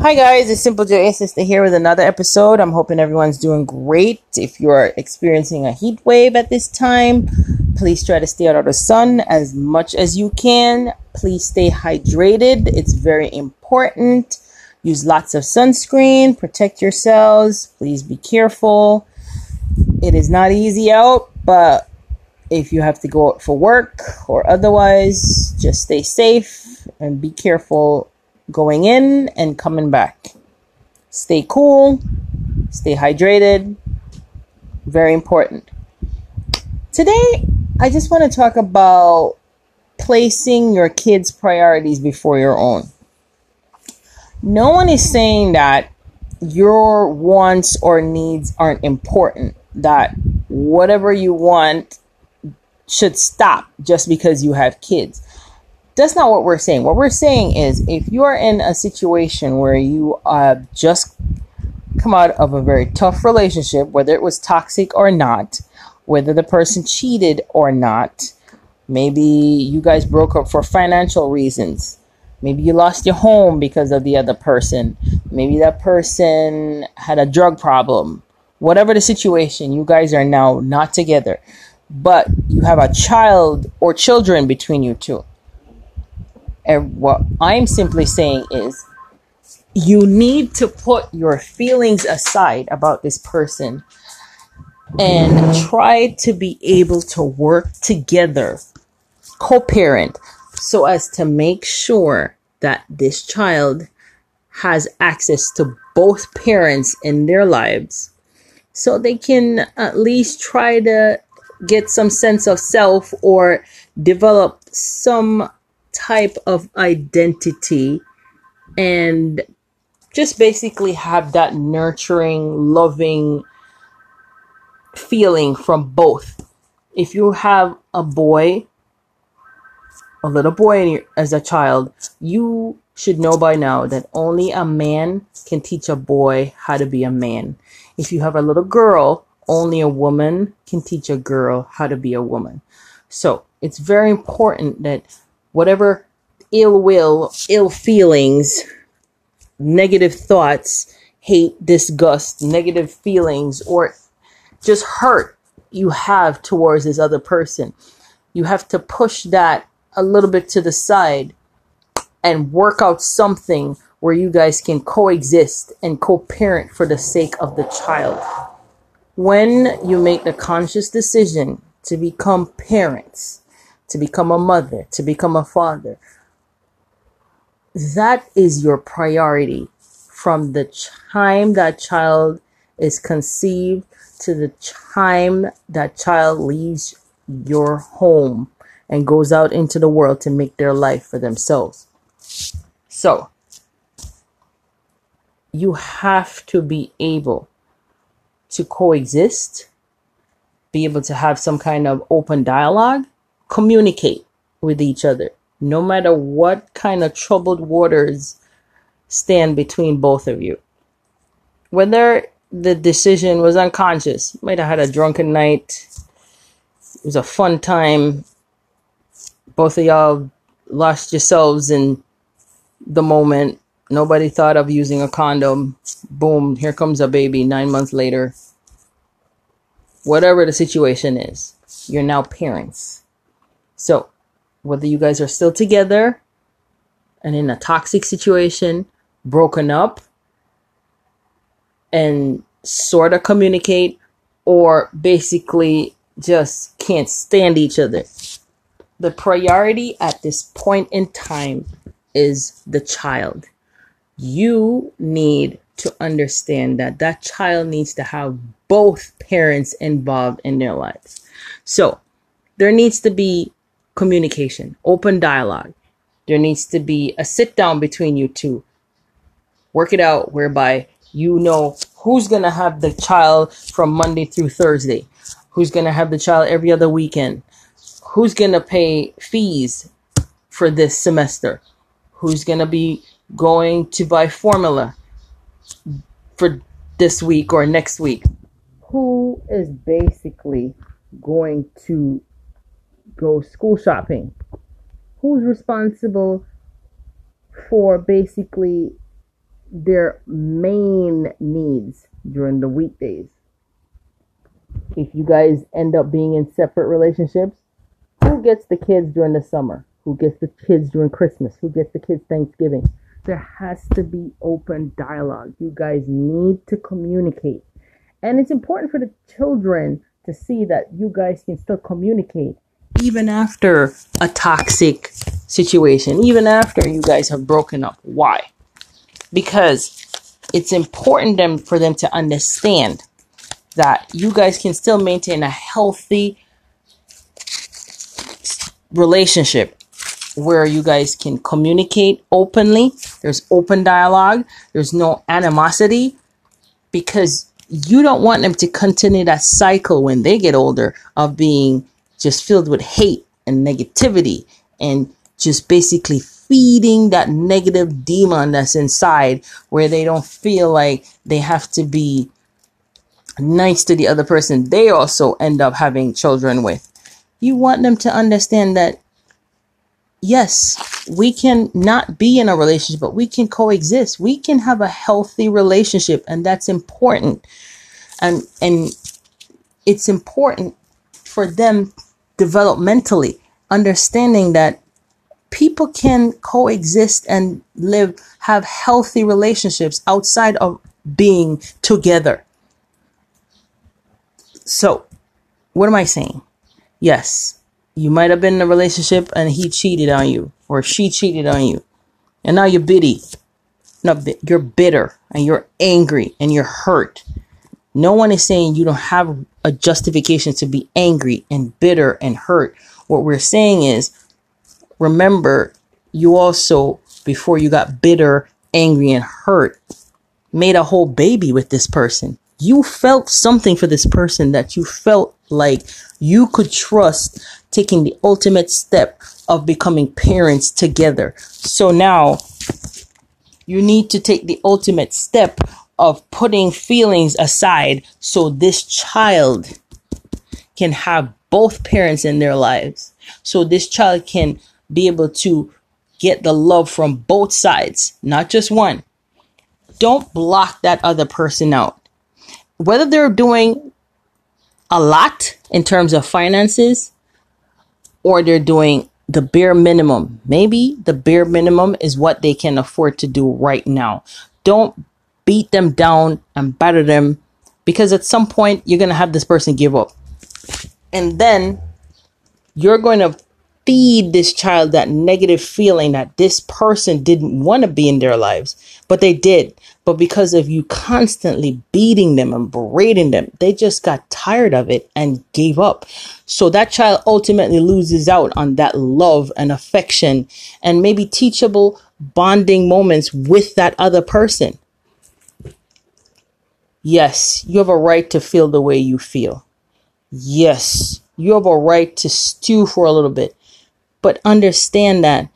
Hi guys, it's Simple Joy Sista here with another episode. I'm hoping everyone's doing great. If you're experiencing a heat wave at this time, please try to stay out of the sun as much as you can. Please stay hydrated. It's very important. Use lots of sunscreen. Protect yourselves. Please be careful. It is not easy out, but if you have to go out for work or otherwise, just stay safe and be careful going in and coming back. Stay cool, stay hydrated, very important. Today, I just want to talk about placing your kids' priorities before your own. No one is saying that your wants or needs aren't important, that whatever you want should stop just because you have kids. That's not what we're saying. What we're saying is if you are in a situation where you have just come out of a very tough relationship, whether it was toxic or not, whether the person cheated or not, maybe you guys broke up for financial reasons. Maybe you lost your home because of the other person. Maybe that person had a drug problem. Whatever the situation, you guys are now not together, but you have a child or children between you two. And what I'm simply saying is you need to put your feelings aside about this person and try to be able to work together, co-parent, so as to make sure that this child has access to both parents in their lives so they can at least try to get some sense of self or develop some type of identity and just basically have that nurturing, loving feeling from both. If you have a little boy as a child, you should know by now that only a man can teach a boy how to be a man. If you have a little girl, only a woman can teach a girl how to be a woman. So it's very important that whatever ill will, ill feelings, negative thoughts, hate, disgust, negative feelings, or just hurt you have towards this other person, you have to push that a little bit to the side and work out something where you guys can coexist and co-parent for the sake of the child. When you make the conscious decision to become parents, to become a mother, to become a father, that is your priority from the time that child is conceived to the time that child leaves your home and goes out into the world to make their life for themselves. So you have to be able to coexist, be able to have some kind of open dialogue, communicate with each other, no matter what kind of troubled waters stand between both of you. Whether the decision was unconscious, you might have had a drunken night, it was a fun time, both of y'all lost yourselves in the moment, nobody thought of using a condom, boom, here comes a baby 9 months later. Whatever the situation is, you're now parents. So whether you guys are still together and in a toxic situation, broken up and sort of communicate, or basically just can't stand each other, the priority at this point in time is the child. You need to understand that that child needs to have both parents involved in their lives. So there needs to be communication, open dialogue. There needs to be a sit down between you two. Work it out whereby you know who's going to have the child from Monday through Thursday, who's going to have the child every other weekend, who's going to pay fees for this semester, who's going to be going to buy formula for this week or next week, who is basically going to go school shopping, who's responsible for basically their main needs during the weekdays. If you guys end up being in separate relationships, who gets the kids during the summer? Who gets the kids during Christmas? Who gets the kids Thanksgiving? There has to be open dialogue. You guys need to communicate. And it's important for the children to see that you guys can still communicate even after a toxic situation, even after you guys have broken up. Why? Because it's important for them to understand that you guys can still maintain a healthy relationship where you guys can communicate openly. There's open dialogue. There's no animosity, because you don't want them to continue that cycle when they get older of being just filled with hate and negativity and just basically feeding that negative demon that's inside, where they don't feel like they have to be nice to the other person they also end up having children with. You want them to understand that, yes, we can not be in a relationship, but we can coexist. We can have a healthy relationship, and that's important. And it's important for them developmentally, understanding that people can coexist and have healthy relationships outside of being together. So, what am I saying? Yes, you might have been in a relationship and he cheated on you or she cheated on you, and now you're bitty. No, you're bitter and you're angry and you're hurt. No one is saying you don't have a justification to be angry and bitter and hurt. What we're saying is, remember, you also, before you got bitter, angry, and hurt, made a whole baby with this person. You felt something for this person that you felt like you could trust, taking the ultimate step of becoming parents together. So now you need to take the ultimate step of putting feelings aside so this child can have both parents in their lives. So this child can be able to get the love from both sides, not just one. Don't block that other person out. Whether they're doing a lot in terms of finances or they're doing the bare minimum. Maybe the bare minimum is what they can afford to do right now. Don't beat them down and batter them, because at some point you're going to have this person give up. And then you're going to feed this child that negative feeling that this person didn't want to be in their lives, but they did. But because of you constantly beating them and berating them, they just got tired of it and gave up. So that child ultimately loses out on that love and affection and maybe teachable bonding moments with that other person. Yes, you have a right to feel the way you feel. Yes, you have a right to stew for a little bit. But understand that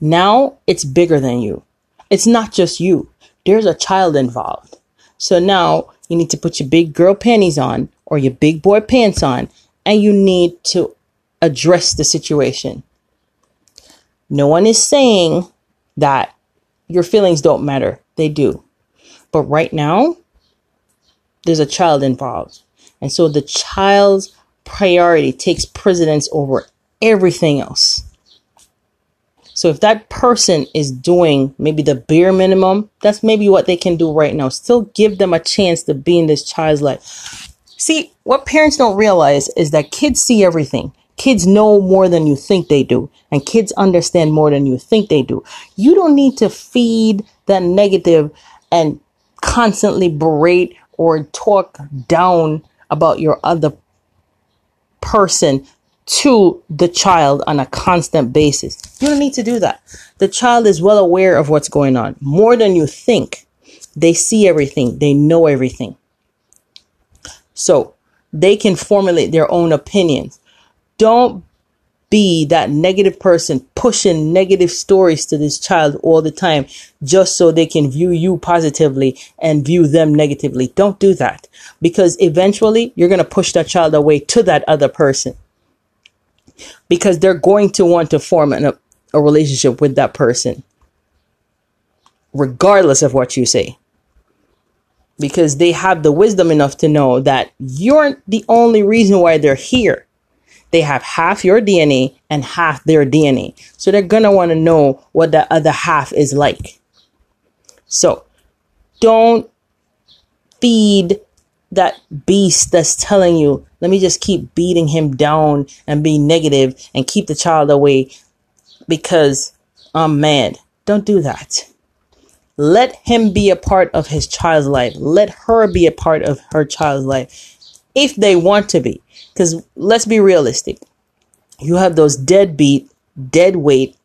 now it's bigger than you. It's not just you. There's a child involved. So now you need to put your big girl panties on or your big boy pants on, and you need to address the situation. No one is saying that your feelings don't matter. They do. But right now, there's a child involved. And so the child's priority takes precedence over everything else. So if that person is doing maybe the bare minimum, that's maybe what they can do right now. Still give them a chance to be in this child's life. See, what parents don't realize is that kids see everything. Kids know more than you think they do. And kids understand more than you think they do. You don't need to feed that negative and constantly berate or talk down about your other person to the child on a constant basis. You don't need to do that. The child is well aware of what's going on, more than you think. They see everything. They know everything. So they can formulate their own opinions. Don't be that negative person pushing negative stories to this child all the time just so they can view you positively and view them negatively. Don't do that, because eventually you're going to push that child away to that other person, because they're going to want to form a relationship with that person. regardless of what you say. Because they have the wisdom enough to know that you're the only reason why they're here. They have half your DNA and half their DNA. So they're going to want to know what the other half is like. So don't feed that beast that's telling you, let me just keep beating him down and be negative and keep the child away because I'm mad. Don't do that. Let him be a part of his child's life. Let her be a part of her child's life. If they want to be. Because let's be realistic. You have those deadbeat, deadweight,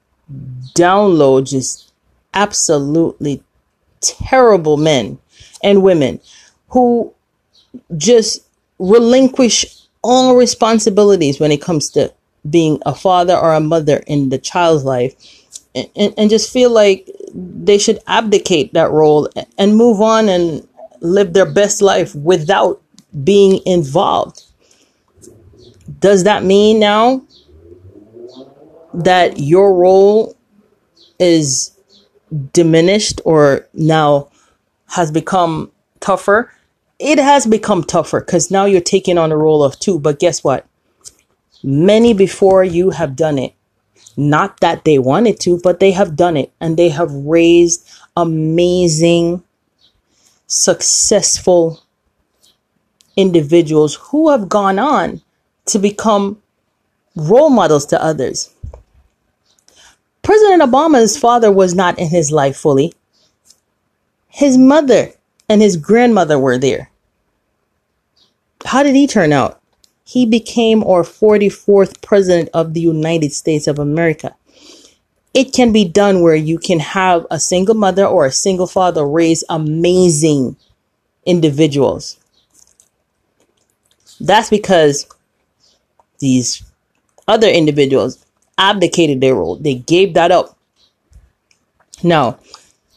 download, just absolutely terrible men and women who just relinquish all responsibilities when it comes to being a father or a mother in the child's life and just feel like they should abdicate that role and move on and live their best life without being involved. Does that mean now that your role is diminished or now has become tougher? It has become tougher because now you're taking on a role of two. But guess what? Many before you have done it. Not that they wanted to, but they have done it. And they have raised amazing, successful individuals who have gone on to become role models to others. President Obama's father was not in his life fully. His mother and his grandmother were there. How did he turn out? He became our 44th president of the United States of America. It can be done where you can have a single mother or a single father raise amazing individuals. That's because these other individuals abdicated their role. They gave that up. Now,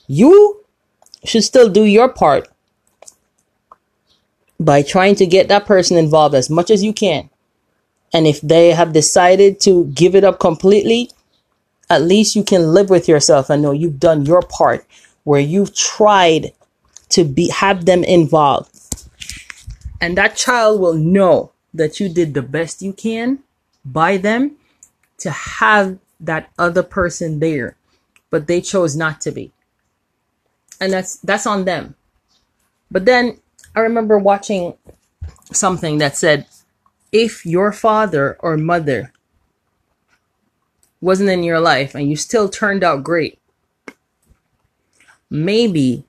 you should still do your part by trying to get that person involved as much as you can. And if they have decided to give it up completely, at least you can live with yourself and know you've done your part where you've tried to have them involved. And that child will know that you did the best you can by them to have that other person there, but they chose not to be. And that's on them. But then I remember watching something that said, if your father or mother wasn't in your life and you still turned out great, maybe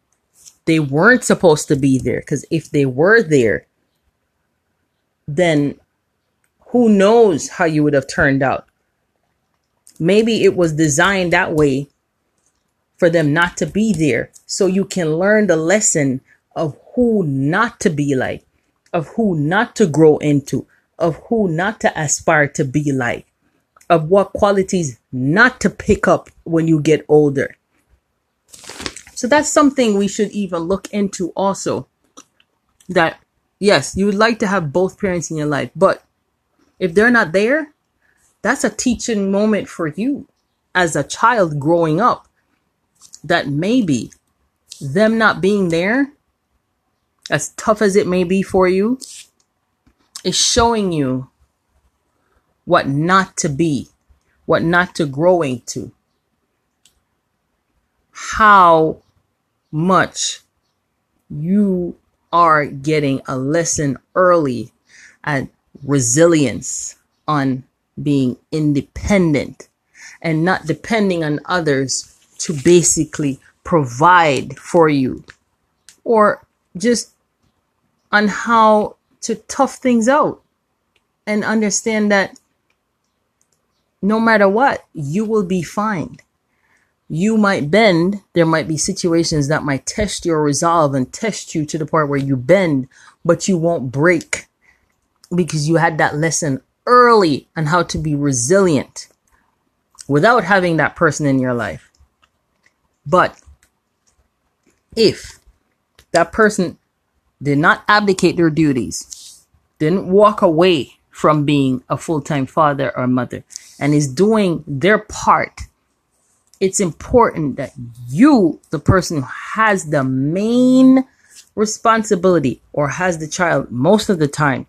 they weren't supposed to be there. Because if they were there, then who knows how you would have turned out. Maybe it was designed that way for them not to be there. So you can learn the lesson of who not to be like, of who not to grow into, of who not to aspire to be like, of what qualities not to pick up when you get older. So that's something we should even look into also. That, yes, you would like to have both parents in your life, but if they're not there, that's a teaching moment for you as a child growing up, that maybe them not being there, as tough as it may be for you, is showing you what not to be, what not to grow into, how much you are getting a lesson early at resilience, on being independent and not depending on others to basically provide for you, or just on how to tough things out and understand that no matter what, you will be fine. You might bend. There might be situations that might test your resolve and test you to the point where you bend, but you won't break because you had that lesson early on how to be resilient without having that person in your life. But if that person did not abdicate their duties, didn't walk away from being a full-time father or mother, and is doing their part it's important that you, the person who has the main responsibility or has the child most of the time,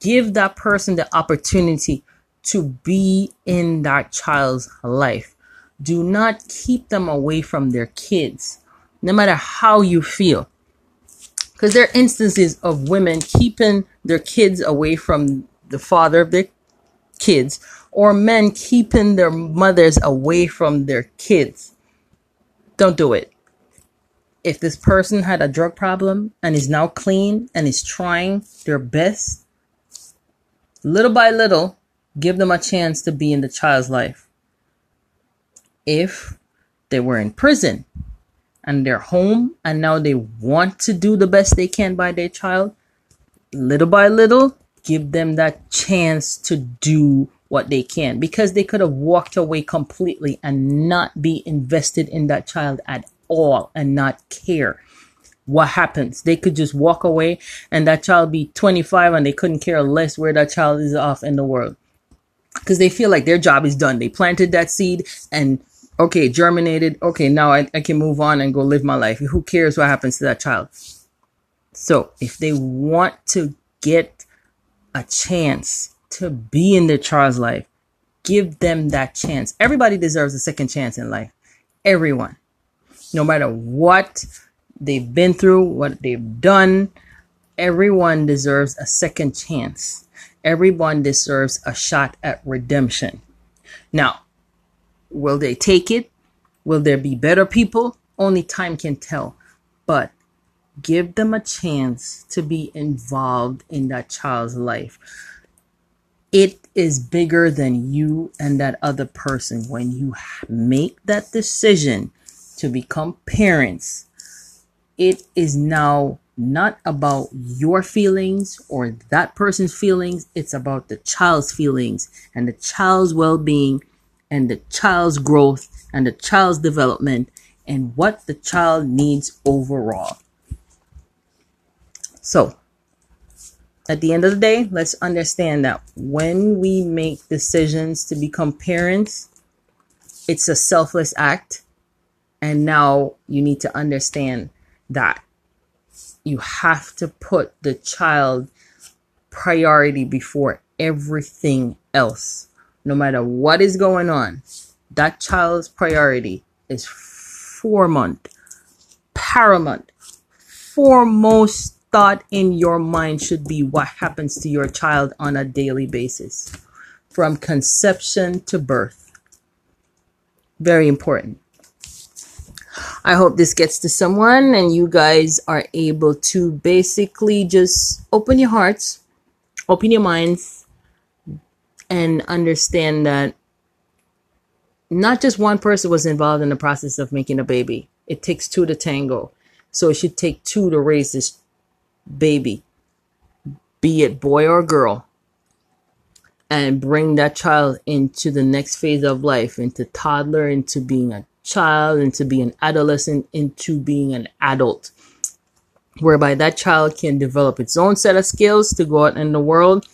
give that person the opportunity to be in that child's life. Do not keep them away from their kids, no matter how you feel. Because there are instances of women keeping their kids away from the father of their kids, or men keeping their mothers away from their kids. Don't do it. If this person had a drug problem and is now clean and is trying their best, little by little, give them a chance to be in the child's life. If they were in prison and they're home and now they want to do the best they can by their child, little by little, give them that chance to do what they can, because they could have walked away completely and not be invested in that child at all and not care what happens. They could just walk away and that child be 25 and they couldn't care less where that child is off in the world, because they feel like their job is done. They planted that seed and okay, germinated. Okay, now I can move on and go live my life. Who cares what happens to that child? So if they want to get a chance to be in their child's life, give them that chance. Everybody deserves a second chance in life. Everyone. No matter what they've been through, what they've done, everyone deserves a second chance. Everyone deserves a shot at redemption. Now, will they take it? Will there be better people? Only time can tell. But give them a chance to be involved in that child's life. It is bigger than you and that other person. When you make that decision to become parents, it is now not about your feelings or that person's feelings. It's about the child's feelings and the child's well-being and the child's growth and the child's development and what the child needs overall. So at the end of the day, let's understand that when we make decisions to become parents, it's a selfless act. And now you need to understand that you have to put the child priority before everything else. No matter what is going on, that child's priority is paramount. Foremost thought in your mind should be what happens to your child on a daily basis, from conception to birth. Very important. I hope this gets to someone and you guys are able to basically just open your hearts, open your minds, and understand that not just one person was involved in the process of making a baby. It takes two to tango. So it should take two to raise this baby, be it boy or girl, and bring that child into the next phase of life, into toddler, into being a child, into being an adolescent, into being an adult, whereby that child can develop its own set of skills to go out in the world,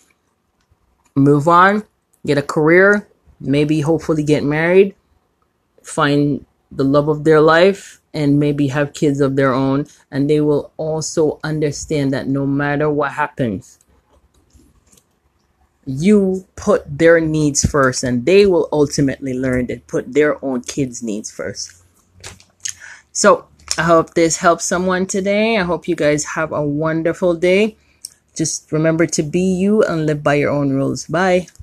move on, get a career, maybe hopefully get married, find the love of their life, and maybe have kids of their own. And they will also understand that no matter what happens, you put their needs first, and they will ultimately learn to put their own kids' needs first. So I hope this helps someone today. I hope you guys have a wonderful day. Just remember to be you and live by your own rules. Bye.